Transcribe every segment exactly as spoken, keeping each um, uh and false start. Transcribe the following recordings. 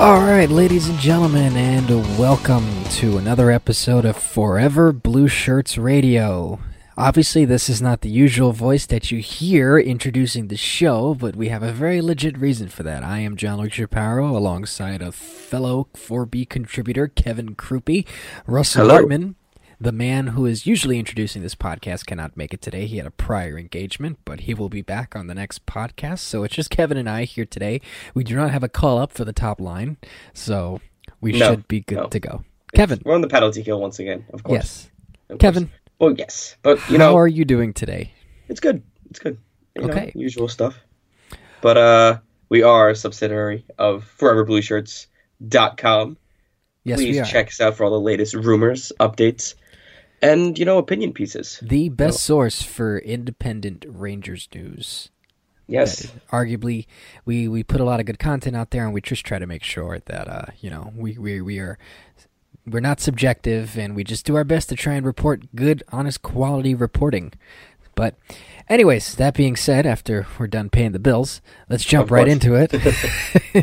Alright, ladies and gentlemen, and welcome to another episode of Forever Blue Shirts Radio. Obviously, this is not the usual voice that you hear introducing the show, but we have a very legit reason for that. I am John Luke Shapiro, alongside a fellow four B contributor, Kevin Krupe, Russell Hello. Hartman. The man who is usually introducing this podcast cannot make it today. He had a prior engagement, but he will be back on the next podcast. So it's just Kevin and I here today. We do not have a call up for the top line, so we no, should be good no. to go. Kevin. We're on the penalty kill once again, of course. Yes. Of Kevin. Course. Well, yes. But, you know. How are you doing today? It's good. It's good. You okay. Know, usual stuff. But uh, we are a subsidiary of Forever Blue Shirts dot com. Yes, Please we are. check us out for all the latest rumors, updates. And, you know, opinion pieces. The best oh. source for independent Rangers news. Yes. That, arguably, we, we put a lot of good content out there, and we just try to make sure that, uh, you know, we, we, we are, we're not subjective, and we just do our best to try and report good, honest, quality reporting. But anyways, that being said, after we're done paying the bills, let's jump right into it.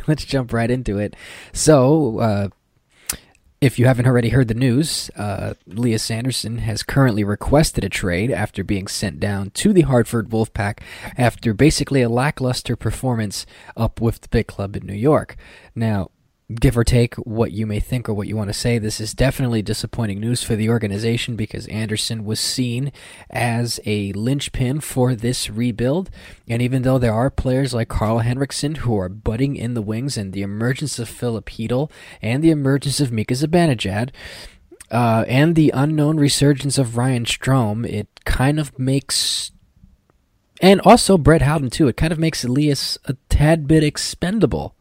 let's jump right into it. So, uh. If you haven't already heard the news, uh, Lias Andersson has currently requested a trade after being sent down to the Hartford Wolfpack after basically a lackluster performance up with the big club in New York. Now, give or take what you may think or what you want to say, this is definitely disappointing news for the organization because Andersson was seen as a linchpin for this rebuild. And even though there are players like Carl Henriksen who are budding in the wings, and the emergence of Filip Chytil and the emergence of Mika Zibanejad uh, and the unknown resurgence of Ryan Strome, it kind of makes... And also Brett Howden, too. It kind of makes Elias a tad bit expendable.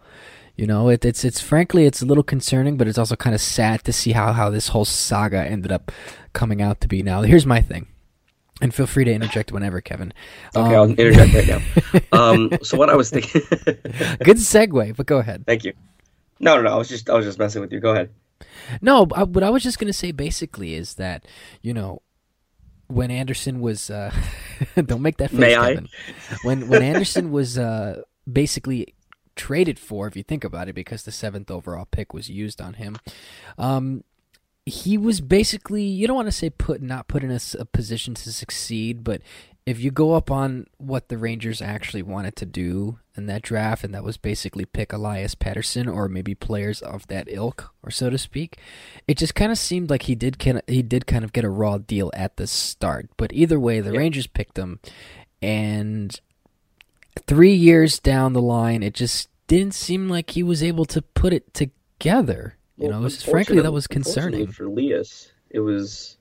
You know, it, it's it's frankly, it's a little concerning, but it's also kind of sad to see how, how this whole saga ended up coming out to be. Now, here's my thing, and feel free to interject whenever, Kevin. Okay, um, I'll interject right now. Um, so what I was thinking. Good segue, but go ahead. Thank you. No, no, no. I was just I was just messing with you. Go ahead. No, I, what I was just gonna say basically is that, you know, when Andersson was uh, don't make that face, May Kevin. I? When when Andersson was uh, basically. traded for, if you think about it, because the seventh overall pick was used on him. Um, he was basically, you don't want to say put not put in a, a position to succeed, but if you go up on what the Rangers actually wanted to do in that draft, and that was basically pick Elias Patterson or maybe players of that ilk, or so to speak, it just kind of seemed like he did kind of, he did kind of get a raw deal at the start. But either way, the yeah. Rangers picked him, and three years down the line, it just didn't seem like he was able to put it together. You well, know, frankly, that was concerning. For Lias, it was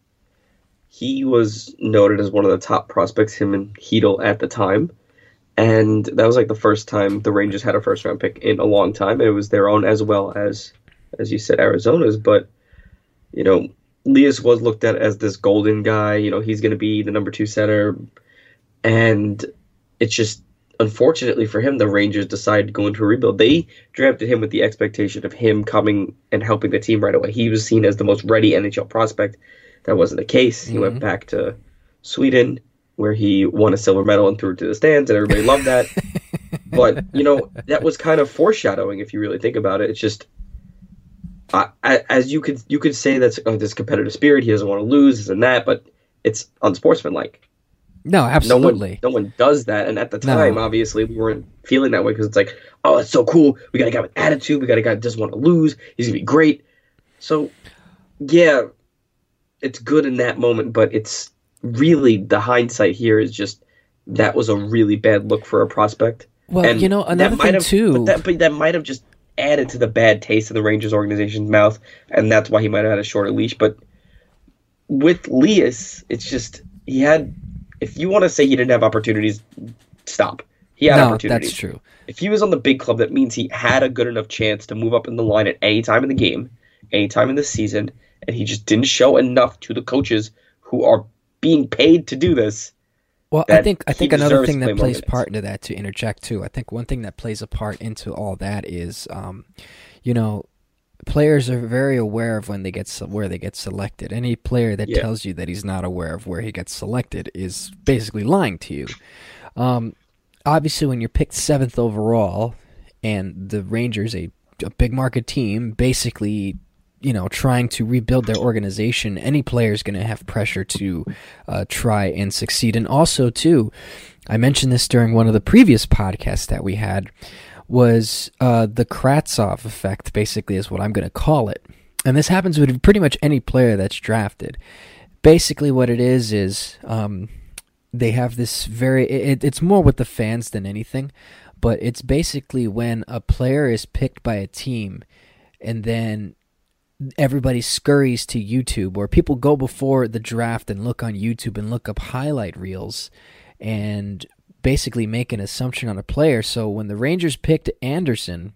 he was noted as one of the top prospects, him and Hedel at the time, and that was like the first time the Rangers had a first round pick in a long time. It was their own as well as, as you said, Arizona's. But you know, Lias was looked at as this golden guy. You know, he's going to be the number two center, and it's just. Unfortunately for him, the Rangers decided to go into a rebuild. They drafted him with the expectation of him coming and helping the team right away. He was seen as the most ready N H L prospect. That wasn't the case. He mm-hmm. went back to Sweden, where he won a silver medal and threw it to the stands, and everybody loved that. But, you know, that was kind of foreshadowing, if you really think about it. It's just, I, I, as you could you could say, that's oh, this competitive spirit. He doesn't want to lose, this and that, but it's unsportsmanlike. No, absolutely. No one, no one does that. And at the time, no. obviously, we weren't feeling that way because it's like, oh, it's so cool. We got a guy with attitude. We got a guy that doesn't want to lose. He's going to be great. So, yeah, it's good in that moment, but it's really the hindsight here is just that was a really bad look for a prospect. Well, and you know, another thing, have, too. But that, but that might have just added to the bad taste of the Rangers organization's mouth, and that's why he might have had a shorter leash. But with Lias, it's just he had – if you want to say he didn't have opportunities, stop. He had no, opportunities. That's true. If he was on the big club, that means he had a good enough chance to move up in the line at any time in the game, any time in the season, and he just didn't show enough to the coaches who are being paid to do this. Well, I think I think another thing that plays part into that, to interject too, I think one thing that plays a part into all that is, um, you know, players are very aware of when they get where they get selected. Any player that yeah. tells you that he's not aware of where he gets selected is basically lying to you. Um, obviously, when you're picked seventh overall, and the Rangers, a, a big market team, basically, you know, trying to rebuild their organization, any player is going to have pressure to uh, try and succeed. And also, too, I mentioned this during one of the previous podcasts that we had, was uh, the Kravtsov effect, basically, is what I'm going to call it. And this happens with pretty much any player that's drafted. Basically, what it is is um, they have this very... It, it's more with the fans than anything, but it's basically when a player is picked by a team and then everybody scurries to YouTube, or people go before the draft and look on YouTube and look up highlight reels and basically make an assumption on a player. So when the Rangers picked Andersson,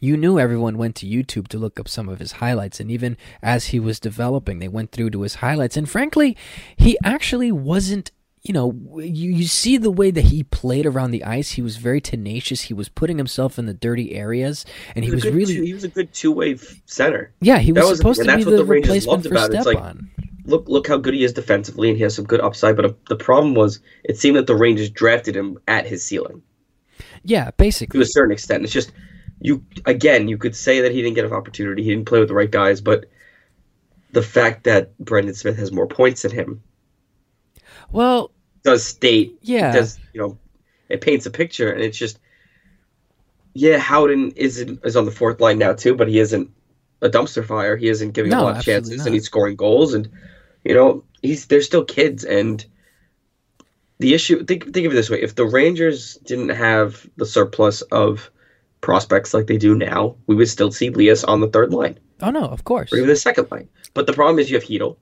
you knew everyone went to YouTube to look up some of his highlights. And even as he was developing, they went through to his highlights. And frankly, he actually wasn't, you know, you, you see the way that he played around the ice. He was very tenacious. He was putting himself in the dirty areas, and he was, he was really two, he was a good two-way center. Yeah, he was, was supposed to be the, the replacement for Stepan. It's like, look, look how good he is defensively, and he has some good upside. But the problem was, it seemed that the Rangers drafted him at his ceiling. Yeah, basically to a certain extent. It's just you again. You could say that he didn't get an opportunity. He didn't play with the right guys, but the fact that Brendan Smith has more points than him. Well, does state, yeah, does, you know, it paints a picture, and it's just, yeah, Howden isn't is on the fourth line now too, but he isn't a dumpster fire. He isn't giving no, a lot of chances, not. And he's scoring goals, and you know he's they're still kids, and the issue. Think think of it this way: if the Rangers didn't have the surplus of prospects like they do now, we would still see Lias on the third line. Oh no, of course, or even the second line. But the problem is you have Hedel,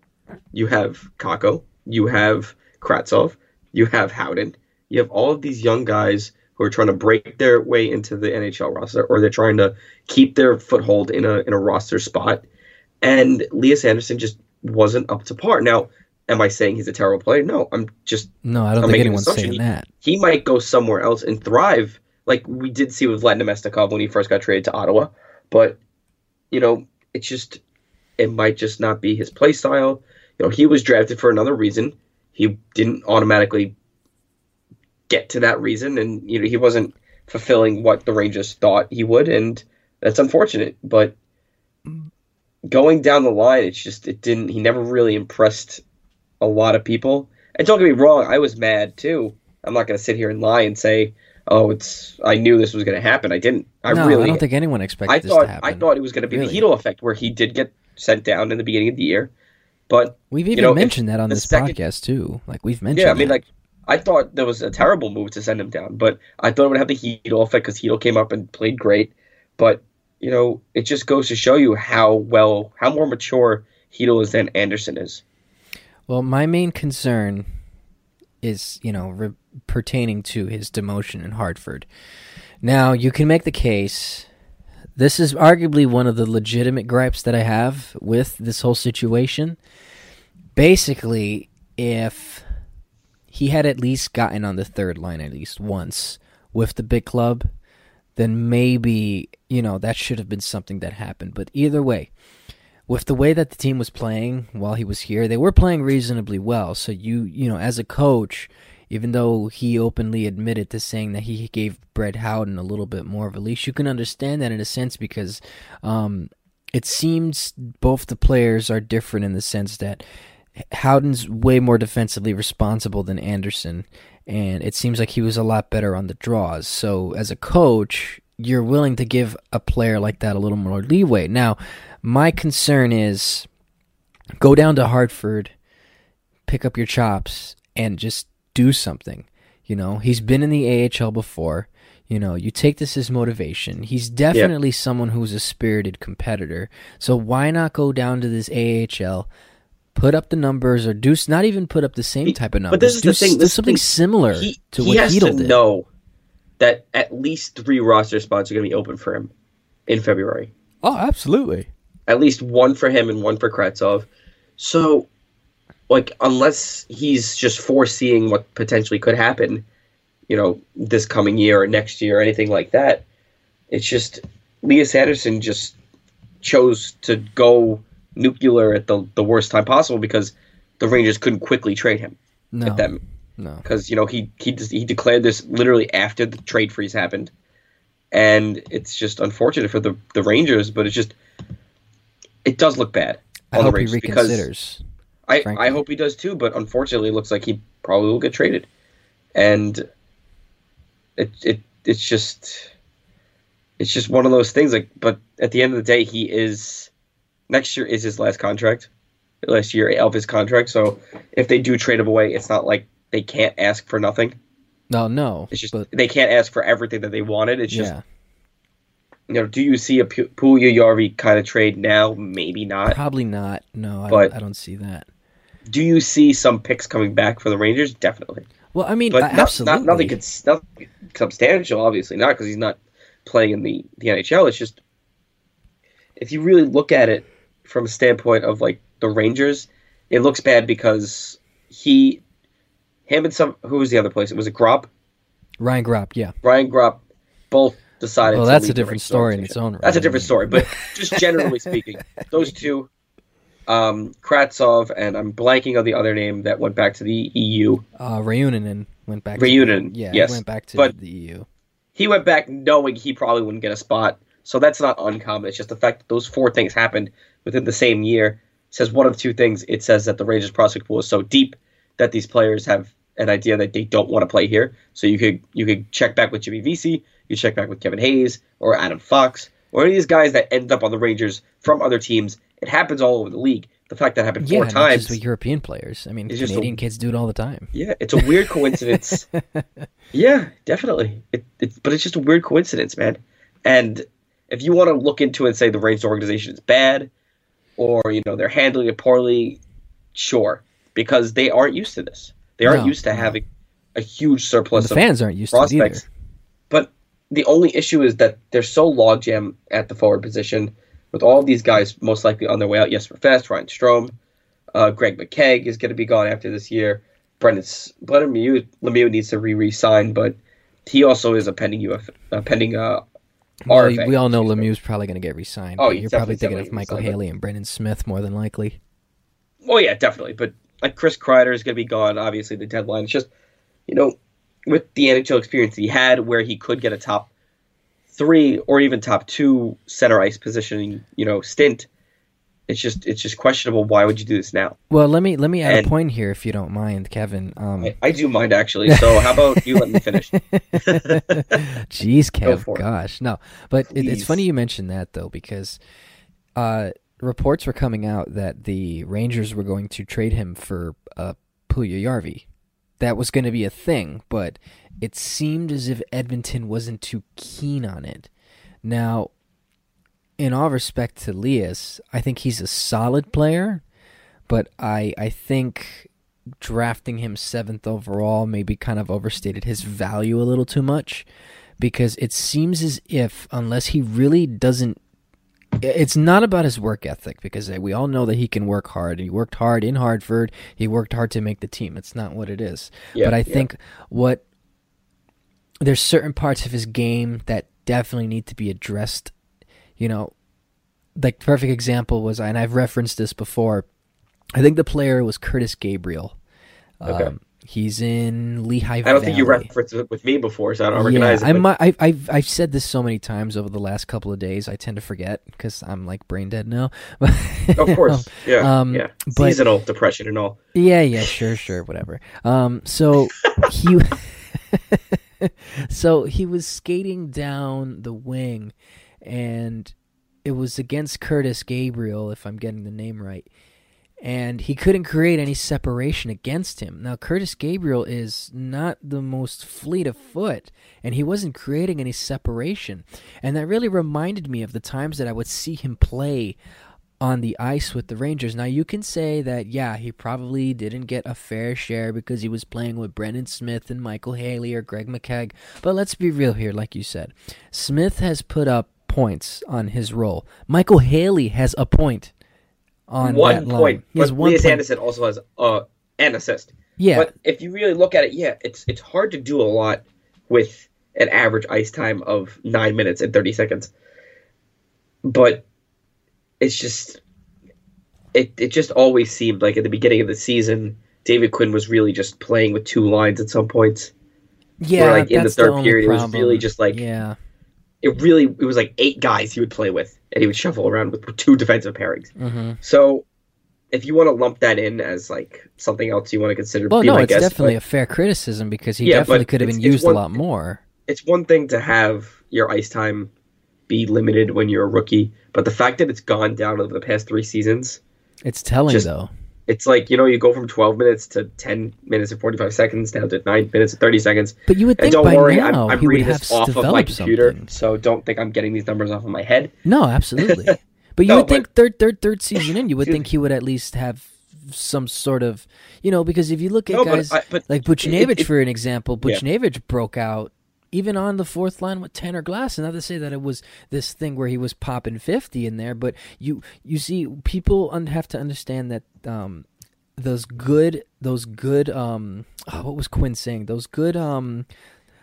you have Kako, you have Kravtsov, you have Howden, you have all of these young guys who are trying to break their way into the N H L roster, or they're trying to keep their foothold in a in a roster spot, and Lias Andersson just wasn't up to par. Now, am I saying he's a terrible player? No, I'm just no, I don't I'm think anyone's saying he, that. He might go somewhere else and thrive, like we did see with Vlad Nemestikov when he first got traded to Ottawa, but you know, it's just it might just not be his play style. You know, he was drafted for another reason. He didn't automatically get to that reason, and you know he wasn't fulfilling what the Rangers thought he would, and that's unfortunate. But going down the line, it's just it didn't. He never really impressed a lot of people. And don't get me wrong, I was mad too. I'm not going to sit here and lie and say, "Oh, it's I knew this was going to happen." I didn't. I no, really. I don't think anyone expected. I this thought. To happen. I thought it was going to be really. the Hedel effect, where he did get sent down in the beginning of the year. But we've even you know, mentioned that on this second, podcast too. Like we've mentioned, yeah. I mean, that. like I thought there was a terrible move to send him down, but I thought it would have the Hedel effect because Hedel came up and played great. But you know, it just goes to show you how well, how more mature Hedel is than Andersson is. Well, my main concern is you know re- pertaining to his demotion in Hartford. Now you can make the case. This is arguably one of the legitimate gripes that I have with this whole situation. Basically, if he had at least gotten on the third line at least once with the big club, then maybe, you know, that should have been something that happened. But either way, with the way that the team was playing while he was here, they were playing reasonably well. So you, you know, as a coach, even though he openly admitted to saying that he gave Brett Howden a little bit more of a leash, you can understand that in a sense because um, it seems both the players are different in the sense that Howden's way more defensively responsible than Andersson, and it seems like he was a lot better on the draws. So as a coach, you're willing to give a player like that a little more leeway. Now, my concern is go down to Hartford, pick up your chops, and just do something. You know, he's been in the A H L before. You know, you take this as motivation. He's definitely yep. someone who's a spirited competitor. So why not go down to this A H L, put up the numbers, or do not even put up the same type of numbers? But this is do the thing. This something thing, similar he, to he what Hedel did. He has to know that at least three roster spots are going to be open for him in February. Oh, absolutely. At least one for him and one for Kravtsov. So, like, unless he's just foreseeing what potentially could happen, you know, this coming year or next year or anything like that. It's just Lias Andersson just chose to go nuclear at the, the worst time possible because the Rangers couldn't quickly trade him. No, at them. No. Because, you know, he he just, he declared this literally after the trade freeze happened. And it's just unfortunate for the, the Rangers, but it's just, it does look bad on the Rangers. I hope he reconsiders. I, I hope he does too, but unfortunately it looks like he probably will get traded. And It it it's just it's just one of those things. Like, but at the end of the day, he is next year is his last contract, last year of his contract. So if they do trade him away, it's not like they can't ask for nothing. No, no, it's just but, they can't ask for everything that they wanted. It's just yeah. you know, do you see a Pu- Puljujarvi Yarvi kind of trade now? Maybe not. Probably not. No, I, but I don't see that. Do you see some picks coming back for the Rangers? Definitely. Well, I mean, but not, absolutely. Not, nothing, could, nothing substantial, obviously not, because he's not playing in the, the N H L. It's just, if you really look at it from a standpoint of, like, the Rangers, it looks bad because he, him and some, who was the other place? It was a Gropp? Ryan Gropp, yeah. Ryan Gropp both decided well, to Well, that's a different story in its own right. That's a different story, but just generally speaking, those two, Um, Kravtsov, and I'm blanking on the other name that went back to the E U. Uh, Ryuninen went back Ryuninen, to yeah, yes. went back to but the E U. He went back knowing he probably wouldn't get a spot, so that's not uncommon. It's just the fact that those four things happened within the same year. It says one of two things. It says that the Rangers prospect pool is so deep that these players have an idea that they don't want to play here. So you could you could check back with Jimmy Vesey, you check back with Kevin Hayes, or Adam Fox, or any of these guys that end up on the Rangers from other teams. It happens all over the league. The fact that happened four yeah, times. Yeah, just with European players. I mean, Canadian a, kids do it all the time. Yeah, it's a weird coincidence. Yeah, definitely. It, it, but it's just a weird coincidence, man. And if you want to look into it and say the Rangers organization is bad or, you know, they're handling it poorly, sure, because they aren't used to this. They aren't no, used to no. having a huge surplus well, the of fans aren't used prospects. To it but the only issue is that there's so logjam at the forward position with all of these guys most likely on their way out. Jesper Fast, Ryan Strome, uh, Greg McKegg is going to be gone after this year. Brendan Lemieux, Lemieux needs to re-re-sign, but he also is a pending U F, uh, pending uh, R F A. Well, we all know Lemieux's probably going to get re-signed. Oh, you're probably thinking of Michael Haley and Brendan Smith more than likely. Oh yeah, definitely. But like Chris Kreider is going to be gone. Obviously, the deadline. It's just, you know, with the N H L experience he had, where he could get a top three or even top two center ice positioning, you know, stint. It's just it's just questionable. Why would you do this now? Well, let me let me add and, a point here, if you don't mind, Kevin. Um, I, I do mind actually. So how about you let me finish? Jeez, Kev. Go gosh, it. No. But it, it's funny you mentioned that though, because uh, reports were coming out that the Rangers were going to trade him for uh, Puljujarvi. That was going to be a thing, but it seemed as if Edmonton wasn't too keen on it. Now, in all respect to Lias, I think he's a solid player, but I I think drafting him seventh overall maybe kind of overstated his value a little too much, because it seems as if, unless he really doesn't, it's not about his work ethic, because we all know that he can work hard. He worked hard in Hartford. He worked hard to make the team. It's not what it is. Yeah, but I yeah. think what there's certain parts of his game that definitely need to be addressed. You know, like the perfect example was, and I've referenced this before, I think the player was Curtis Gabriel. Okay. Um, He's in Lehigh Valley. I don't think you referenced it with me before, so I don't yeah, recognize it. I might, I, I've, I've said this so many times over the last couple of days. I tend to forget because I'm like brain dead now. Of course. Yeah. Um, yeah. But, seasonal depression and all. Yeah, yeah, sure, sure, whatever. Um, so he so he was skating down the wing, and it was against Curtis Gabriel, if I'm getting the name right. And he couldn't create any separation against him. Now, Curtis Gabriel is not the most fleet of foot, and he wasn't creating any separation. And that really reminded me of the times that I would see him play on the ice with the Rangers. Now, you can say that, yeah, he probably didn't get a fair share because he was playing with Brendan Smith and Michael Haley or Greg McKegg. But let's be real here, like you said. Smith has put up points on his role. Michael Haley has a point. On one point, but Lias Andersson also has uh, an assist. Yeah, but if you really look at it, yeah, it's it's hard to do a lot with an average ice time of nine minutes and thirty seconds. But it's just it it just always seemed like at the beginning of the season, David Quinn was really just playing with two lines at some points. Yeah, where like in that's the third the only period, problem. It was really just like yeah. It really it was like eight guys he would play with, and he would shuffle around with two defensive pairings. Mm-hmm. So, if you want to lump that in as like something else you want to consider, well, be no, my it's guess, definitely but, a fair criticism because he yeah, definitely could have been used one, a lot more. It's one thing to have your ice time be limited when you're a rookie, but the fact that it's gone down over the past three seasons, it's telling just, though. It's like, you know, you go from twelve minutes to ten minutes and forty-five seconds down to nine minutes and thirty seconds. But you would think, and don't by worry, now I'm, I'm reading this off of my computer, something. So don't think I'm getting these numbers off of my head. No, absolutely. But you no, would but... think third, third, third season in, you would think he would at least have some sort of, you know, because if you look at no, guys but I, but like Buchnevich, for an example, Buchnevich yeah. broke out even on the fourth line with Tanner Glass. And not to say that it was this thing where he was popping fifty in there, but you you see, people un- have to understand that. Um, those good, those good. Um, oh, what was Quinn saying? Those good, um,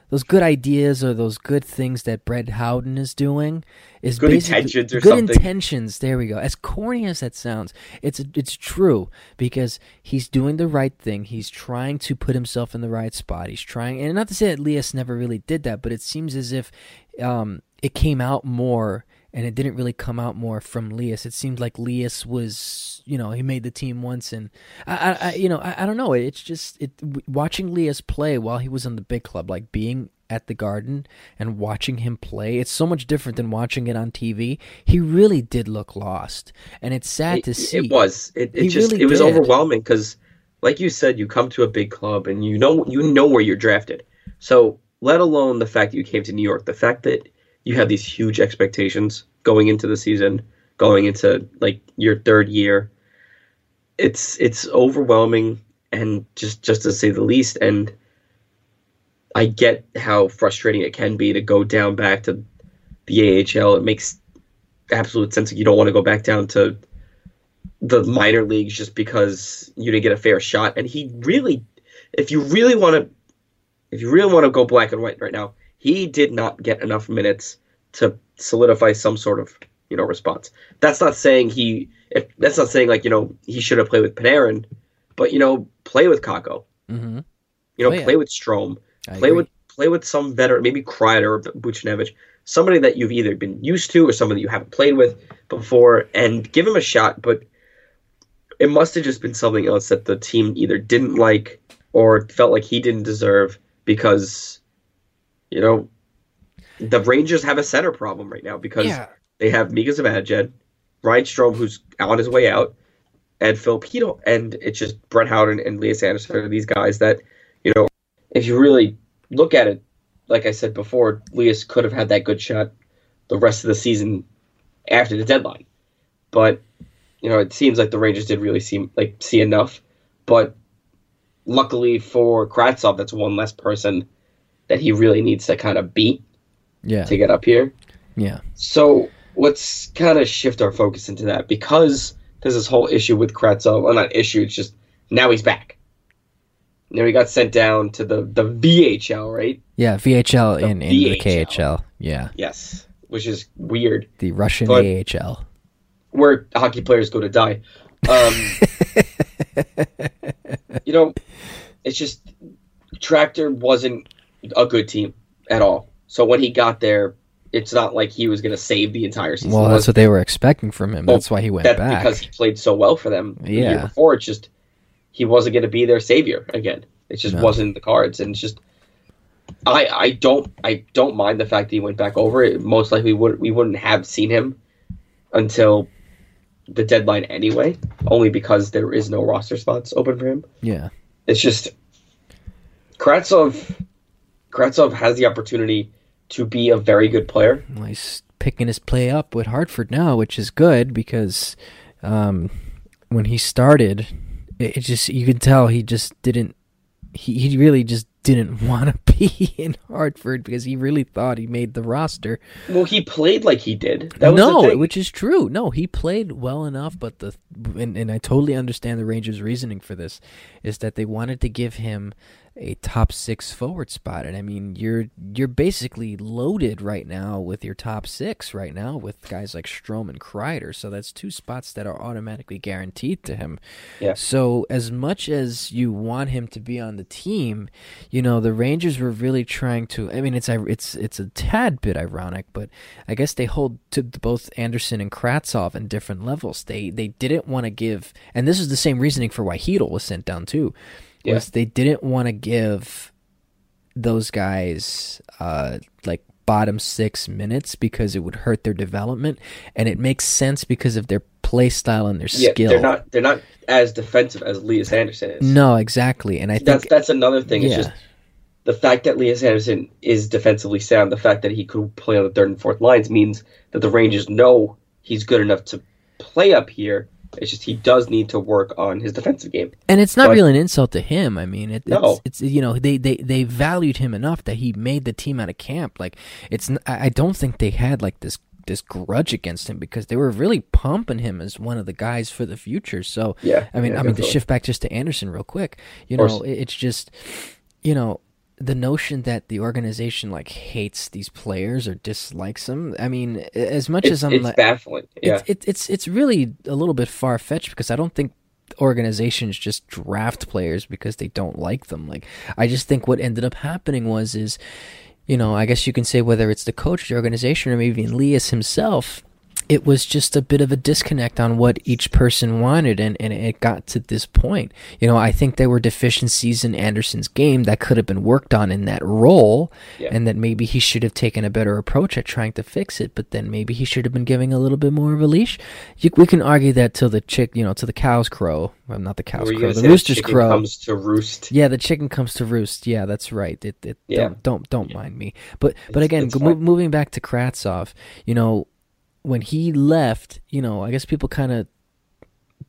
those good ideas or those good things that Brett Howden is doing is good intentions or good something. Good intentions. There we go. As corny as that sounds, it's it's true because he's doing the right thing. He's trying to put himself in the right spot. He's trying, and not to say that Lias never really did that, but it seems as if um, it came out more. And it didn't really come out more from Lias. It seemed like Lias was, you know, he made the team once, and I, I you know, I, I don't know. It's just it watching Lias play while he was in the big club, like being at the Garden and watching him play. It's so much different than watching it on T V. He really did look lost, and it's sad it, to see. It was. It, it just really it was did. Overwhelming because, like you said, you come to a big club and you know you know where you're drafted. So let alone the fact that you came to New York, the fact that. You have these huge expectations going into the season, going into like your third year. It's it's overwhelming and just, just to say the least. And I get how frustrating it can be to go down back to the A H L. It makes absolute sense that you don't want to go back down to the minor leagues just because you didn't get a fair shot. And he really, if you really want to, if you really want to go black and white right now. He did not get enough minutes to solidify some sort of, you know, response. That's not saying he. If, that's not saying like you know he should have played with Panarin, but you know play with Kako. Mm-hmm. You know oh, yeah. play with Strome. I play agree. with play with some veteran, maybe Kreider or Buchnevich, somebody that you've either been used to or somebody you haven't played with before, and give him a shot. But it must have just been something else that the team either didn't like or felt like he didn't deserve because. You know, the Rangers have a center problem right now because yeah. they have Mika Zibanejad, Ryan Strome, who's on his way out, and Filip Chytil. And it's just Brett Howden and Lias Andersson are these guys that, you know, if you really look at it, like I said before, Lias could have had that good shot the rest of the season after the deadline. But, you know, it seems like the Rangers did really seem like see enough. But luckily for Kravtsov, that's one less person that he really needs to kind of beat yeah. to get up here. Yeah. So let's kind of shift our focus into that because there's this whole issue with Kravtsov. Well, not issue, it's just now he's back. Now he got sent down to the, the V H L, right? Yeah, V H L in, in the K H L. Yeah. Yes, which is weird. The Russian A H L. Where hockey players go to die. Um, you know, It's just Tractor wasn't a good team at all. So when he got there, it's not like he was going to save the entire season. Well, that's what they were expecting from him. Well, that's why he went that's back. Because he played so well for them the yeah. year before. It's just he wasn't going to be their savior again. It just no. wasn't in the cards. And it's just I, I don't I don't mind the fact that he went back over it. Most likely we, would, we wouldn't have seen him until the deadline anyway, only because there is no roster spots open for him. Yeah. It's just Kravtsov, Kravtsov has the opportunity to be a very good player. Well, he's picking his play up with Hartford now, which is good because um, when he started, it, it just you could tell he just didn't. He, he really just didn't want to be in Hartford because he really thought he made the roster. Well, he played like he did. That was no, the thing. Which is true. No, he played well enough, but the and, and I totally understand the Rangers' reasoning for this is that they wanted to give him a top six forward spot, and I mean you're you're basically loaded right now with your top six right now with guys like Strome and Kreider, so that's two spots that are automatically guaranteed to him. Yeah. So as much as you want him to be on the team, you know the Rangers were really trying to. I mean it's it's it's a tad bit ironic, but I guess they hold to both Andersson and Kravtsov in different levels. They they didn't want to give, and this is the same reasoning for why Hedel was sent down too. Was yeah. they didn't want to give those guys uh, like bottom six minutes because it would hurt their development, and it makes sense because of their play style and their yeah, skill. They're not they're not as defensive as Lias Andersson is. No, exactly, and I that's, think that's another thing. Yeah. It's just the fact that Lias Andersson is defensively sound. The fact that he could play on the third and fourth lines means that the Rangers know he's good enough to play up here. It's just he does need to work on his defensive game. And it's not but, really an insult to him. I mean, it, no. it's, it's you know, they, they, they valued him enough that he made the team out of camp. Like, it's I don't think they had, like, this this grudge against him because they were really pumping him as one of the guys for the future. So, yeah, I mean, yeah, I mean to shift back just to Andersson real quick, you know, it's just, you know, the notion that the organization, like, hates these players or dislikes them, I mean, as much it's, as I'm it's like... baffling. Yeah. It's baffling, it's, it's really a little bit far-fetched because I don't think organizations just draft players because they don't like them. Like, I just think what ended up happening was is, you know, I guess you can say whether it's the coach, the organization, or maybe even Lias himself, it was just a bit of a disconnect on what each person wanted, and, and it got to this point. You know, I think there were deficiencies in Andersson's game that could have been worked on in that role, yeah. and that maybe he should have taken a better approach at trying to fix it, but then maybe he should have been giving a little bit more of a leash. You, we can argue that till the chick, you know, till the cows crow. Well, not the cows crow, the rooster's crow. Comes to roost. Yeah, the chicken comes to roost. Yeah, that's right. It, it, yeah. Don't don't, don't yeah. mind me. But, but it's, again, it's mo- moving back to Kravtsov, you know, when he left, you know, I guess people kind of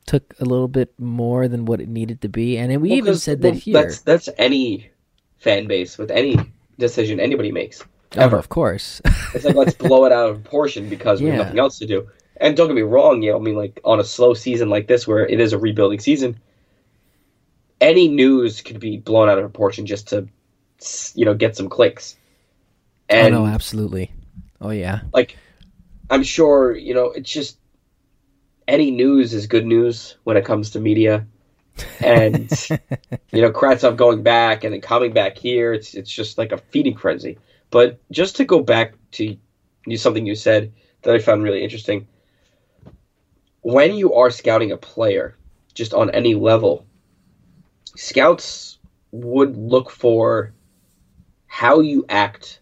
took a little bit more than what it needed to be, and we well, even said well, that here. That's, that's any fan base with any decision anybody makes, ever. Oh, of course. It's like, let's blow it out of proportion because we yeah. have nothing else to do. And don't get me wrong, you know, I mean, like, on a slow season like this where it is a rebuilding season, any news could be blown out of proportion just to, you know, get some clicks. And, oh, no, absolutely. Oh, yeah. Like... I'm sure, you know, it's just any news is good news when it comes to media. And, you know, Kravtsov going back and then coming back here, it's it's just like a feeding frenzy. But just to go back to something you said that I found really interesting, when you are scouting a player, just on any level, scouts would look for how you act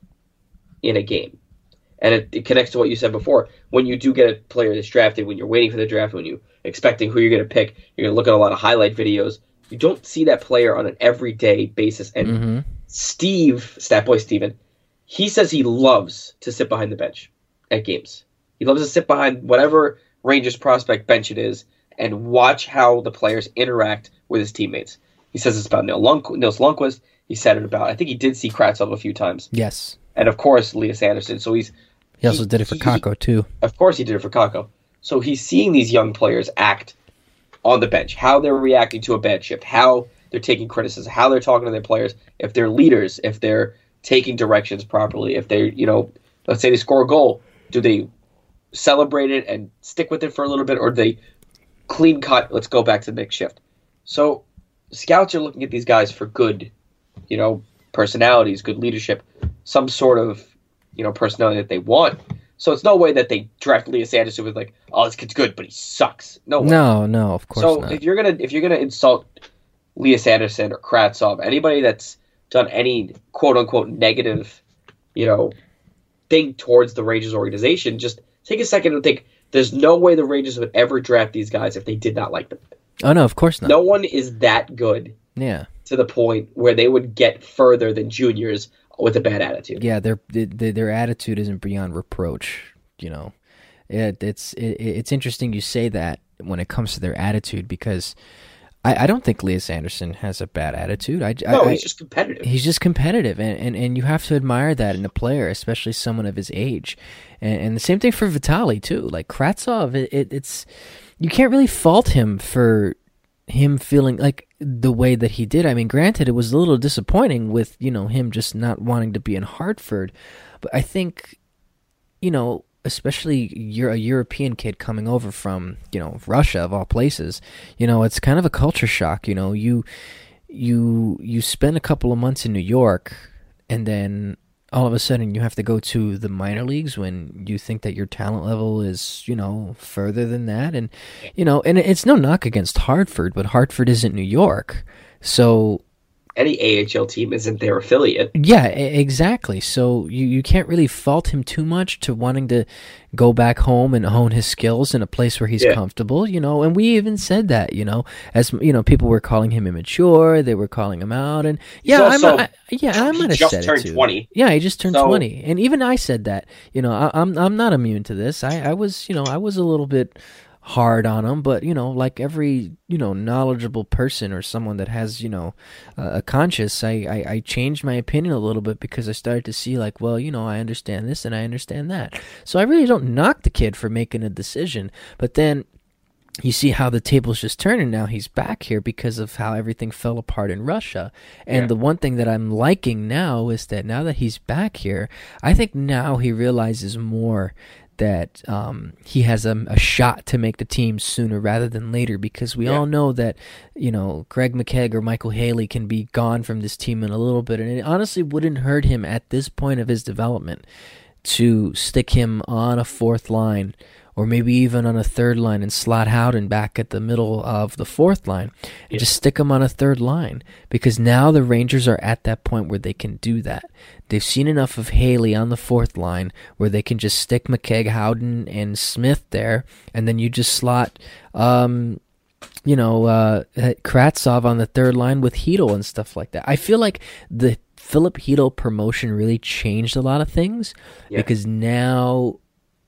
in a game. And it, it connects to what you said before. When you do get a player that's drafted, when you're waiting for the draft, when you're expecting who you're going to pick, you're going to look at a lot of highlight videos. You don't see that player on an everyday basis. And mm-hmm. Steve, Statboy Steven, he says he loves to sit behind the bench at games. He loves to sit behind whatever Rangers prospect bench it is and watch how the players interact with his teammates. He says it's about Nils Lundqvist. He said it about, I think he did see Kravtsov a few times. Yes. And, of course, Lias Andersson. So he's... He also did it for Kako, too. Of course he did it for Kako. So he's seeing these young players act on the bench, how they're reacting to a bad shift, how they're taking criticism, how they're talking to their players, if they're leaders, if they're taking directions properly, if they're, you know, let's say they score a goal, do they celebrate it and stick with it for a little bit, or do they clean cut, let's go back to the next shift. So scouts are looking at these guys for good, you know, personalities, good leadership, some sort of, you know, personality that they want. So it's no way that they draft Lias Andersson with like, oh, this kid's good, but he sucks. No way. No, no, of course so not. So if you're gonna if you're gonna insult Lias Andersson or Kravtsov, anybody that's done any quote unquote negative, you know, thing towards the Rangers organization, just take a second and think. There's no way the Rangers would ever draft these guys if they did not like them. Oh no, of course not. No one is that good. Yeah. To the point where they would get further than juniors with a bad attitude. Yeah, their their attitude isn't beyond reproach. You know, it, it's it, it's interesting you say that when it comes to their attitude, because I, I don't think Lias Andersson has a bad attitude. I, no, I, he's just competitive. He's just competitive, and, and, and you have to admire that in a player, especially someone of his age. And, and the same thing for Vitali too. Like Kravtsov, it, it, it's you can't really fault him for him feeling like the way that he did. I mean, granted, it was a little disappointing with, you know, him just not wanting to be in Hartford, but I think, you know, especially you're a European kid coming over from, you know, Russia of all places, you know, it's kind of a culture shock. You know, you, you, you spend a couple of months in New York, and then all of a sudden you have to go to the minor leagues when you think that your talent level is, you know, further than that. And, you know, and it's no knock against Hartford, but Hartford isn't New York. So any A H L team isn't their affiliate. Yeah, exactly. So you, you can't really fault him too much to wanting to go back home and hone his skills in a place where he's yeah. comfortable, you know. And we even said that, you know, as you know, people were calling him immature, they were calling him out, and yeah, also, I'm, I, yeah, I might have said it too. twenty Yeah, he just turned so, twenty, and even I said that. You know, I, I'm I'm not immune to this. I, I was, you know, I was a little bit hard on him, but you know, like every, you know, knowledgeable person or someone that has, you know, uh, a conscience, I, I I changed my opinion a little bit because I started to see like, well, you know, I understand this and I understand that. So I really don't knock the kid for making a decision, but then you see how the table's just turning. Now he's back here because of how everything fell apart in Russia. And yeah. the one thing that I'm liking now is that now that he's back here, I think now he realizes more that um, he has a, a shot to make the team sooner rather than later, because we yeah. all know that, you know, Greg McKegg or Michael Haley can be gone from this team in a little bit, and it honestly wouldn't hurt him at this point of his development to stick him on a fourth line or maybe even on a third line and slot Howden back at the middle of the fourth line and yeah. just stick him on a third line, because now the Rangers are at that point where they can do that. They've seen enough of Haley on the fourth line where they can just stick McKegg, Howden, and Smith there, and then you just slot, um, you know, uh, Kravtsov on the third line with Hedel and stuff like that. I feel like the Filip Chytil promotion really changed a lot of things yeah. because now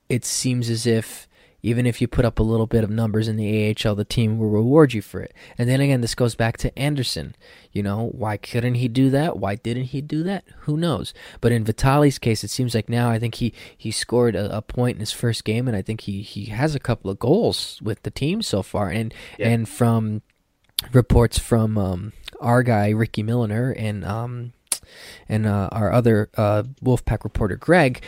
it seems as if even if you put up a little bit of numbers in the A H L, the team will reward you for it. And then again, this goes back to Andersson. You know, why couldn't he do that? Why didn't he do that? Who knows? But in Vitali's case, it seems like now I think he, he scored a, a point in his first game, and I think he, he has a couple of goals with the team so far. And yeah. and from reports from um, our guy, Ricky Milliner, and um and uh, our other uh, Wolfpack reporter, Greg,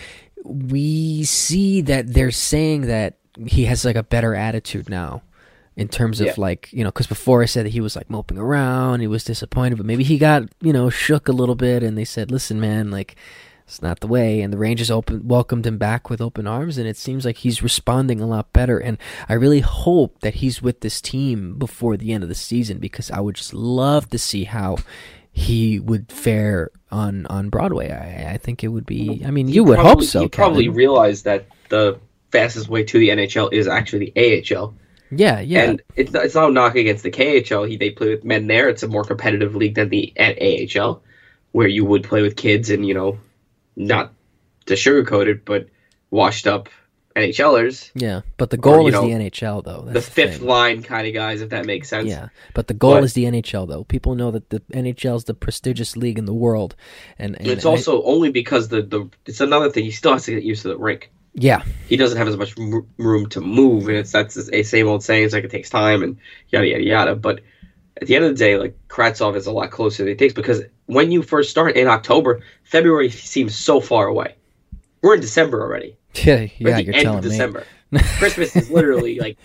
we see that they're saying that he has like a better attitude now in terms of yeah. like, you know, because before I said that he was like moping around, he was disappointed, but maybe he got, you know, shook a little bit, and they said, listen, man, like it's not the way. And the Rangers open, welcomed him back with open arms, and it seems like he's responding a lot better. And I really hope that he's with this team before the end of the season, because I would just love to see how he would fare on, on Broadway. I, I think it would be, I mean, you would probably hope so. You probably realize that the fastest way to the N H L is actually the A H L. Yeah, yeah. And it's not, it's not a knock against the K H L. He, they play with men there. It's a more competitive league than the A H L, where you would play with kids and, you know, not the sugar-coated, but washed-up NHLers. Yeah, but the goal or, is know, the N H L, though. That's the, the fifth thing. Line kind of guys, if that makes sense. Yeah, but the goal but, is the N H L, though. People know that the N H L is the prestigious league in the world. And, and it's also I, only because the, the it's another thing. He still has to get used to the rink. Yeah. He doesn't have as much room to move, and it's that's a same old saying. It's like it takes time and yada, yada, yada. But at the end of the day, like, Kravtsov is a lot closer than it takes, because when you first start in October, February seems so far away. We're in December already. Yeah, yeah, you're telling me. We're at the end of December. Christmas is literally like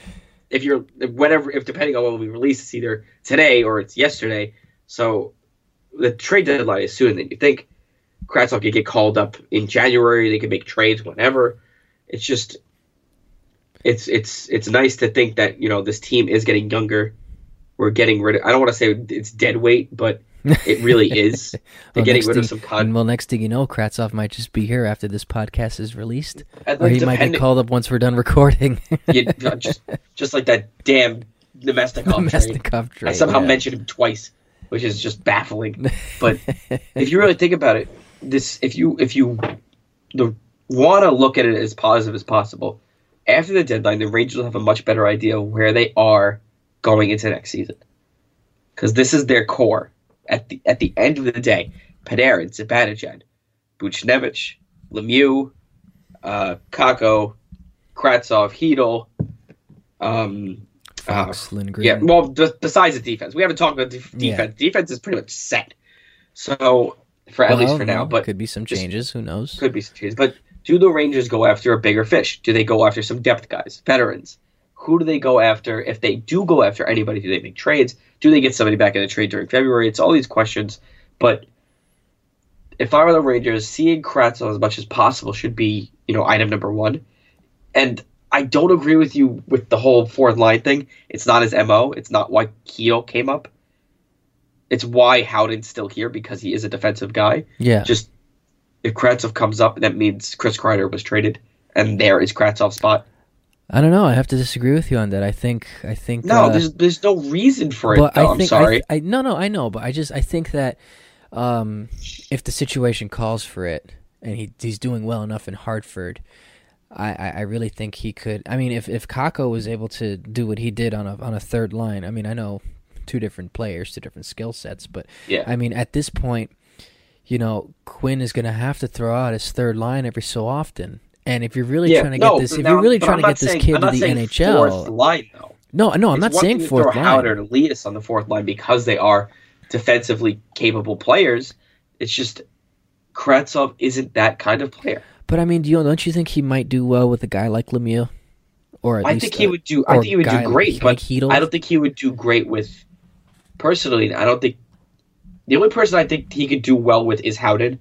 if you're whenever if depending on when we release, it's either today or it's yesterday. So the trade deadline is soon. Then you think Kravtsov could get called up in January. They could make trades whenever. It's just it's it's it's nice to think that, you know, this team is getting younger. We're getting rid of, I don't want to say it's dead weight, but it really is. They're well, getting rid thing, of some con- Well, next thing you know, Kravtsov might just be here after this podcast is released. Like, or he depending- might get called up once we're done recording. Yeah, just, just like that damn Nemestikov trade. trade. I somehow yeah. mentioned him twice, which is just baffling. But if you really think about it, this if you if you want to look at it as positive as possible, after the deadline, the Rangers will have a much better idea of where they are going into next season, because this is their core at the at the end of the day: Panarin, Zibanejad, Buchnevich, Lemieux, uh, Kako, Kravtsov, Hedel, um, Fox, uh, Lindgren. Yeah, well, d- besides the defense, we haven't talked about def- defense. Yeah. Defense is pretty much set. So, for well, at least for now, but could be some changes. Who knows? Could be some changes. But do the Rangers go after a bigger fish? Do they go after some depth guys, veterans? Who do they go after? If they do go after anybody, do they make trades? Do they get somebody back in the trade during February? It's all these questions. But if I were the Rangers, seeing Kravtsov as much as possible should be, you know, item number one. And I don't agree with you with the whole fourth line thing. It's not his M O. It's not why Keitel came up. It's why Howden's still here, because he is a defensive guy. Yeah. Just if Kravtsov comes up, that means Chris Kreider was traded, and there is Kravtsov's spot. I don't know. I have to disagree with you on that. I think. I think. No, uh, there's there's no reason for it. Though, I think, I'm sorry. I, I, no, no, I know, but I just I think that um, if the situation calls for it, and he he's doing well enough in Hartford, I, I, I really think he could. I mean, if if Kako was able to do what he did on a on a third line, I mean, I know two different players, two different skill sets, but yeah. I mean, at this point, you know, Quinn is going to have to throw out his third line every so often. And if you're really yeah, trying to no, get this, if you're really trying to get saying, this kid to the N H L, fourth line, though. no, no, I'm it's not saying fourth line. It's one thing to throw Howder to lead us on the fourth line because they are defensively capable players. It's just Kravtsov isn't that kind of player. But I mean, do you, don't you think he might do well with a guy like Lemieux? Or at I least think he a, would do. I think he would do great, like, but I don't think he would do great with. Personally, I don't think the only person I think he could do well with is Howden.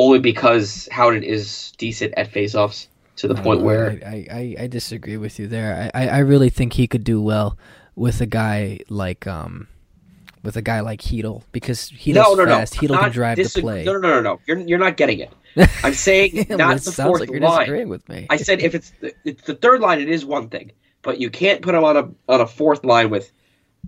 Only because Howden is decent at faceoffs to the no, point where I, I, I disagree with you there. I, I really think he could do well with a guy like um with a guy like Hedel, because Hedel's no, no, fast. No, Hedel can drive dis- the play. No, no, no, no, no. You're you're not getting it. I'm saying yeah, not the fourth like you're line. Disagreeing with me. I said if it's the, it's the third line, it is one thing, but you can't put him on a on a fourth line with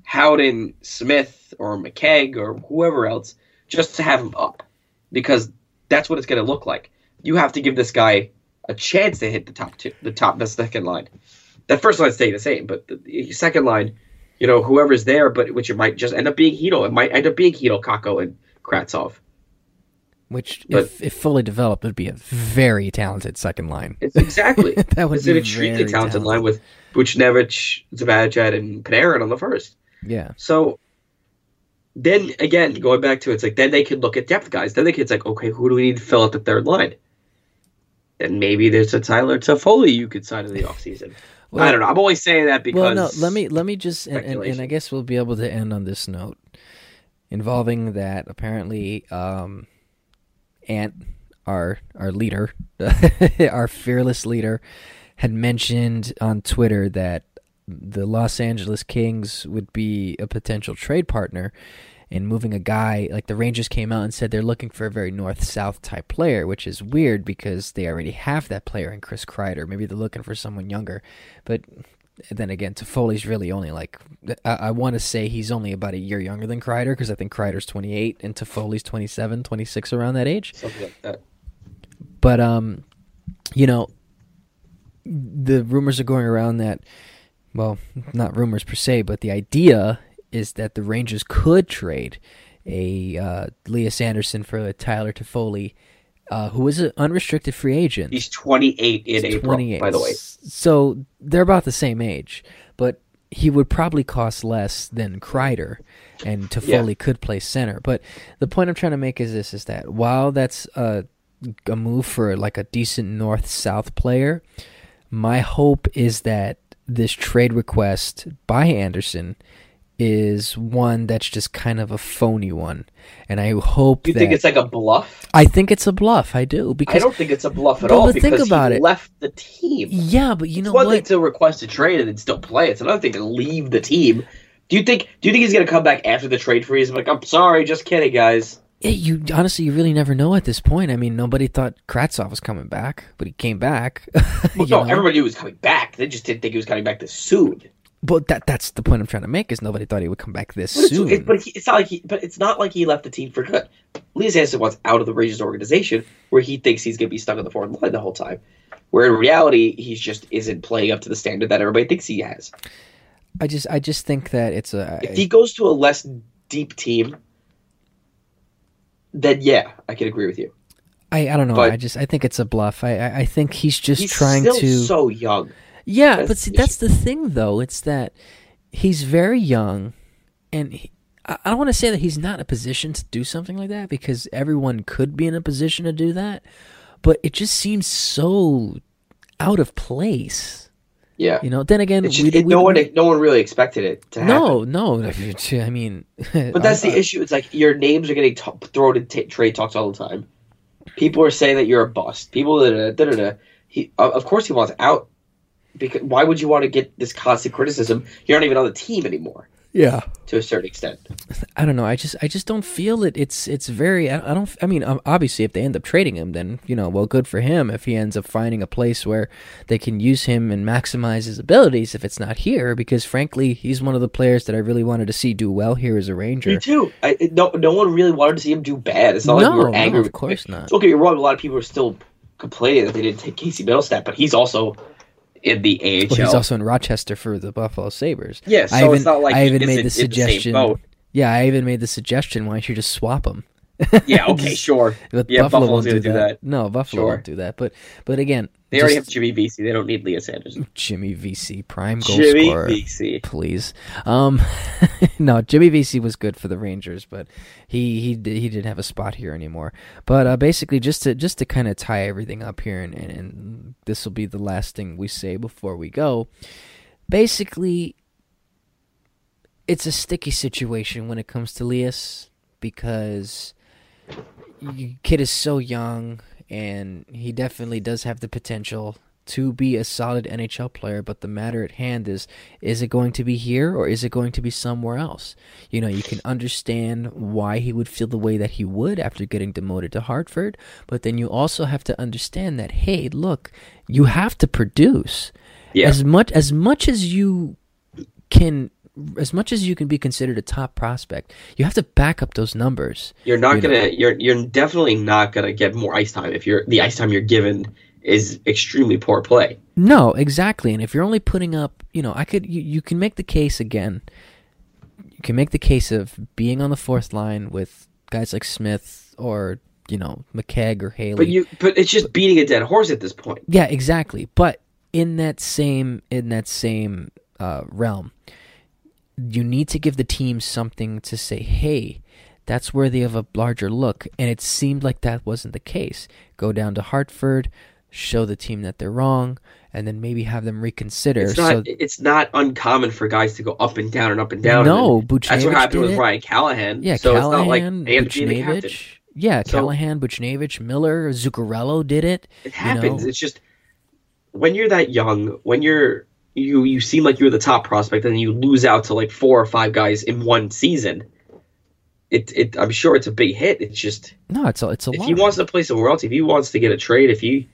Howden, Smith, or McKegg or whoever else just to have him up, because that's what it's going to look like. You have to give this guy a chance to hit the top two, the top, the second line. That first line staying the same, but the second line, you know, whoever's there, but which it might just end up being Hedel. It might end up being Hedel, Kako, and Kravtsov. Which, but, if, if fully developed, would be a very talented second line. It's exactly. that would it's be an extremely talented, talented line with Buchnevich, Zibanejad, and Panarin on the first. Yeah. So. Then, again, going back to it, it's like, then they can look at depth guys. Then they can, it's like, okay, who do we need to fill out the third line? And maybe there's a Tyler Toffoli you could sign in the offseason. well, I don't know. I'm only saying that because... Well, no, let me, let me just... And, and, and I guess we'll be able to end on this note involving that apparently um, Ant, our, our leader, our fearless leader, had mentioned on Twitter that the Los Angeles Kings would be a potential trade partner in moving a guy, like the Rangers came out and said they're looking for a very north-south type player, which is weird because they already have that player in Chris Kreider. Maybe they're looking for someone younger. But then again, Toffoli's really only like, I, I want to say he's only about a year younger than Kreider, because I think Kreider's twenty-eight and Toffoli's twenty-seven, twenty-six, around that age. Something like that. But, um, you know, the rumors are going around that, well, not rumors per se, but the idea is that the Rangers could trade a uh, Lias Andersson for a Tyler Toffoli, uh, who is an unrestricted free agent. He's twenty-eight in He's April, twenty-eight. By the way. So they're about the same age, but he would probably cost less than Kreider, and Toffoli yeah. could play center. But the point I'm trying to make is this, is that while that's a, a move for like a decent north-south player, my hope is that this trade request by Andersson is one that's just kind of a phony one, and I hope you that, think it's like a bluff. I think it's a bluff. I do because I don't think it's a bluff at all. Because think about he it. left the team. Yeah, but you know, it's one what? thing to request a trade and then still play. It's another thing to leave the team. Do you think? Do you think he's gonna come back after the trade freeze? I'm like, I'm sorry, just kidding, guys. Yeah, you honestly, you really never know at this point. I mean, nobody thought Kravtsov was coming back, but he came back. Well, no, know? everybody knew he was coming back. They just didn't think he was coming back this soon. But that—that's the point I'm trying to make is nobody thought he would come back this but soon. It's, but it's not like he. But it's not like he left the team for good. Lias Andersson wants out of the Rangers organization, where he thinks he's going to be stuck on the forward line the whole time. Where in reality, he just isn't playing up to the standard that everybody thinks he has. I just, I just think that it's a. If he goes to a less deep team, then yeah, I can agree with you. I, I don't know. But I just, I think it's a bluff. I, I, I think he's just he's trying still to. He's so young. Yeah, that's but see, that's the thing, though. It's that he's very young, and he, I don't want to say that he's not in a position to do something like that because everyone could be in a position to do that, but it just seems so out of place. Yeah. You know, then again, just, we, it, we, no, one, we, no one really expected it to no, happen. No, no. I mean. But that's I, the I, issue. It's like your names are getting t- thrown in t- trade talks all the time. People are saying that you're a bust. People, da da da He, Of course he wants out. Because why would you want to get this constant criticism? You're not even on the team anymore. Yeah, to a certain extent. I don't know. I just, I just don't feel it. It's, it's very. I don't. I mean, obviously, if they end up trading him, then you know, well, good for him. If he ends up finding a place where they can use him and maximize his abilities, if it's not here, because frankly, he's one of the players that I really wanted to see do well here as a Ranger. Me too. I, no, no one really wanted to see him do bad. It's not no, like we were angry. No, of course not. Don't get me wrong. A lot of people are still complaining that they didn't take Casey Middlestat, but he's also. In the A H L. Well, he's also in Rochester for the Buffalo Sabres. Yeah, so I even, it's not like I even made the suggestion. The yeah, I even made the suggestion. Why don't you just swap him? Yeah, okay, sure. But yeah, Buffalo won't do that. do that. No, Buffalo sure. won't do that. But but again, they just, already have Jimmy Vesey. They don't need Lias Andersson. Jimmy Vesey, prime goal Jimmy scorer. Jimmy Vesey, please. Um, no, Jimmy Vesey was good for the Rangers, but he he he didn't have a spot here anymore. But uh, basically, just to just to kind of tie everything up here and. and, and this will be the last thing we say before we go. Basically, it's a sticky situation when it comes to Lias because the kid is so young and he definitely does have the potential to be a solid N H L player, but the matter at hand is, is it going to be here or is it going to be somewhere else? You know, you can understand why he would feel the way that he would after getting demoted to Hartford, but then you also have to understand that, hey, look, you have to produce. Yeah. As much as much as you can as much as you can be considered a top prospect, you have to back up those numbers. You're not you gonna know? you're you're definitely not gonna get more ice time if you're the ice time you're given is extremely poor play. No, exactly. And if you're only putting up, you know, I could, you, you can make the case again. You can make the case of being on the fourth line with guys like Smith or, you know, McKegg or Haley. But you, but it's just but, beating a dead horse at this point. Yeah, exactly. But in that same, in that same uh, realm, you need to give the team something to say, hey, that's worthy of a larger look. And it seemed like that wasn't the case. Go down to Hartford, show the team that they're wrong, and then maybe have them reconsider. It's not, so, it's not uncommon for guys to go up and down and up and down. No, Buchnevich That's what happened with it. Ryan Callahan. Yeah, so Callahan, it's not like they had to be the captain. Yeah, so, Callahan, Buchnevich, Miller, Zuccarello did it. It happens. You know? It's just when you're that young, when you're you you seem like you're the top prospect, and then you lose out to like four or five guys in one season. It it I'm sure it's a big hit. It's just no, it's a it's a. If lot. He wants to play somewhere else, if he wants to get a trade, if he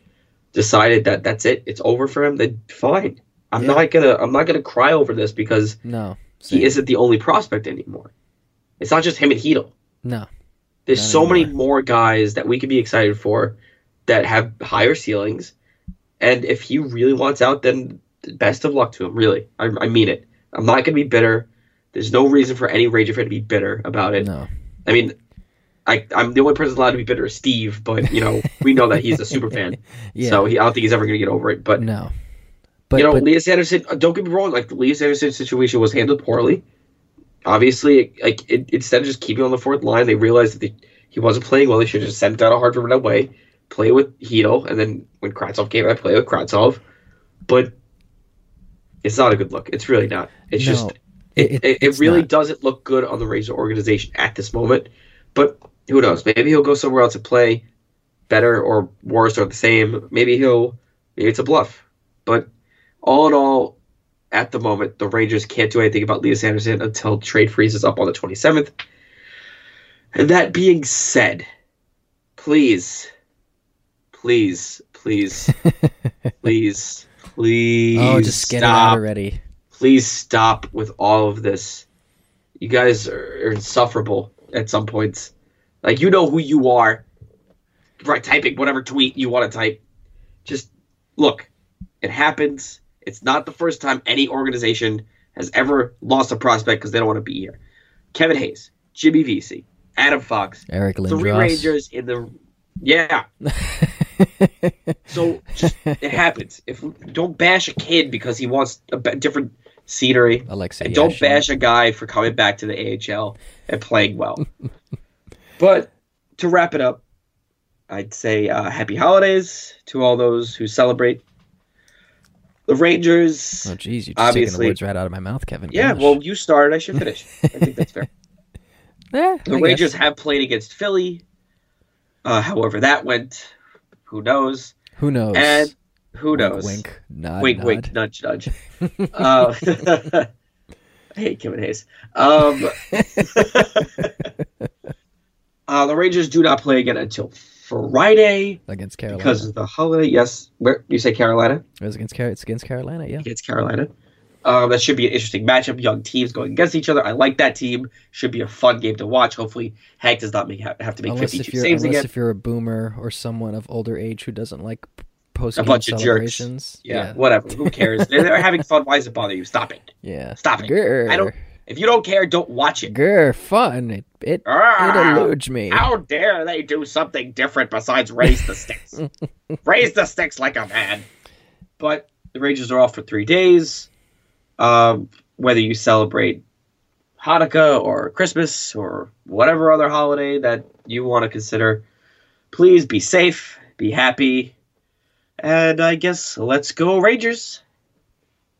decided that that's it, it's over for him, then fine. I'm yeah. not gonna I'm not gonna cry over this because no, he isn't the only prospect anymore. It's not just him and Hedel. No. There's so anymore. many more guys that we could be excited for that have higher ceilings. And if he really wants out, then best of luck to him, really. I, I mean it. I'm not gonna be bitter. There's no reason for any Ranger fan to be bitter about it. No. I mean I, I'm the only person allowed to be bitter is Steve, but you know we know that he's a super fan, yeah. so he, I don't think he's ever going to get over it. But no, but you know, but, Lias Andersson. Don't get me wrong; like the Lias Andersson situation was handled poorly. Obviously, like it, it, instead of just keeping on the fourth line, they realized that they, he wasn't playing well. They should have just sent out a Hartford right away, play with Hedel, and then when Kravtsov came, I play with Kravtsov. But It's not a good look. It's really not. It's no, just it, it, it, it's it really not. Doesn't look good on the Razor organization at this moment. But who knows? Maybe he'll go somewhere else and play better or worse or the same. Maybe he'll maybe it's a bluff. But all in all, at the moment, the Rangers can't do anything about Lias Andersson until trade freezes up on the twenty-seventh. And that being said, please, please, please, please, please oh, just get stop. It out already. Please stop with all of this. You guys are insufferable at some points. Like, you know who you are. Right, typing whatever tweet you want to type. Just look, it happens. It's not the first time any organization has ever lost a prospect because they don't want to be here. Kevin Hayes, Jimmy Vesey, Adam Fox, Eric Lindros. Three Rangers in the yeah. So just, it happens. If don't bash a kid because he wants a different scenery. Alexa, and yeah, don't sure. bash a guy for coming back to the A H L and playing well. But to wrap it up, I'd say uh, happy holidays to all those who celebrate. The Rangers, oh geez, you're just taking the words right out of my mouth, Kevin. Yeah, Gosh. Well, you started. I should finish. I think that's fair. Yeah, the I Rangers guess. Have played against Philly. Uh, however that went, who knows? Who knows? And who wink, knows? Wink, nod, wink, nod. wink, nudge, nudge. uh, I hate Kevin Hayes. Um, uh, the Rangers do not play again until Friday against Carolina because of the holiday. Yes, where you say Carolina? It was against Car- it's against Carolina. Yeah, against Carolina. Um, that should be an interesting matchup. Young teams going against each other. I like that team. Should be a fun game to watch. Hopefully, Hank does not make, have to make unless fifty-two saves again. Unless if you're a boomer or someone of older age who doesn't like post-game a bunch celebrations. Of jerks. Yeah, yeah, whatever. Who cares? they're, they're having fun. Why does it bother you? Stop it. Yeah, stop it. Grr. I don't. If you don't care, don't watch it. Grr, fun. It it, Arr, it eludes me. How dare they do something different besides raise the sticks? Raise the sticks like a man. But the Rangers are off for three days. Um, whether you celebrate Hanukkah or Christmas or whatever other holiday that you want to consider, please be safe, be happy, and I guess let's go Rangers.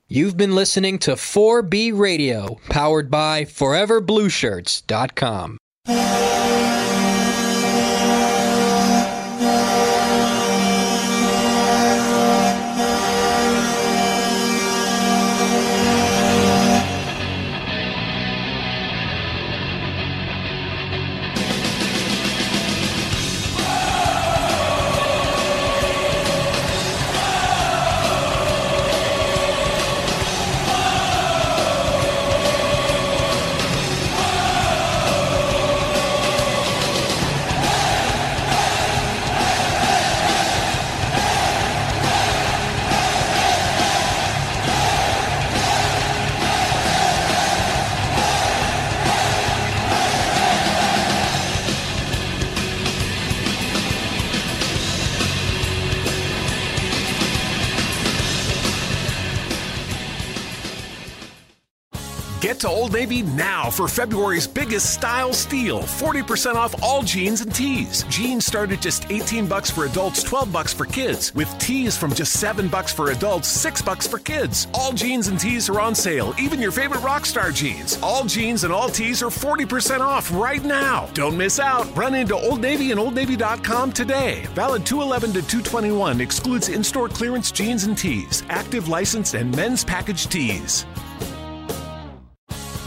You've been listening to four B Radio, powered by Forever Blue Shirts dot com. Get to Old Navy now for February's biggest style steal. forty percent off all jeans and tees. Jeans start at just eighteen bucks for adults, twelve bucks for kids. With tees from just seven bucks for adults, six bucks for kids. All jeans and tees are on sale, even your favorite rock star jeans. All jeans and all tees are forty percent off right now. Don't miss out. Run into Old Navy and Old Navy dot com today. Valid two eleven to two twenty-one. Excludes in-store clearance jeans and tees. Active licensed and men's package tees.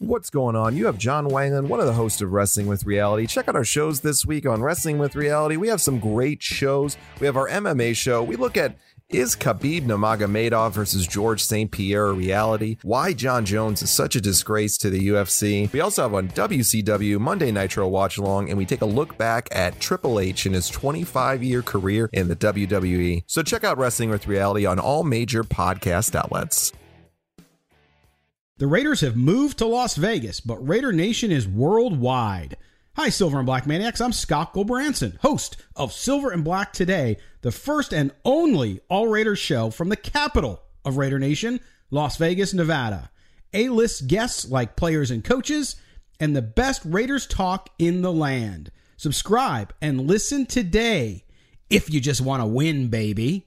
What's going on? You have John Wangland, one of the hosts of Wrestling with Reality. Check out our shows this week on Wrestling with Reality. We have some great shows. We have our M M A show. We look at, is Khabib Nurmagomedov versus George Saint Pierre a reality? Why John Jones is such a disgrace to the U F C? We also have on W C W Monday Nitro Watch Along, and we take a look back at Triple H in his twenty-five year career in the W W E. So check out Wrestling with Reality on all major podcast outlets. The Raiders have moved to Las Vegas, but Raider Nation is worldwide. Hi, Silver and Black Maniacs. I'm Scott Gulbranson, host of Silver and Black Today, the first and only all-Raiders show from the capital of Raider Nation, Las Vegas, Nevada. A-list guests like players and coaches, and the best Raiders talk in the land. Subscribe and listen today if you just want to win, baby.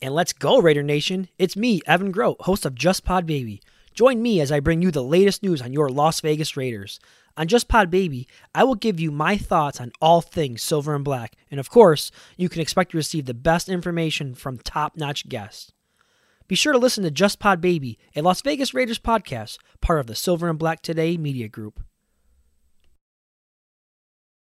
And let's go, Raider Nation. It's me, Evan Grote, host of Just Pod Baby. Join me as I bring you the latest news on your Las Vegas Raiders. On Just Pod Baby, I will give you my thoughts on all things silver and black. And of course, you can expect to receive the best information from top-notch guests. Be sure to listen to Just Pod Baby, a Las Vegas Raiders podcast, part of the Silver and Black Today media group.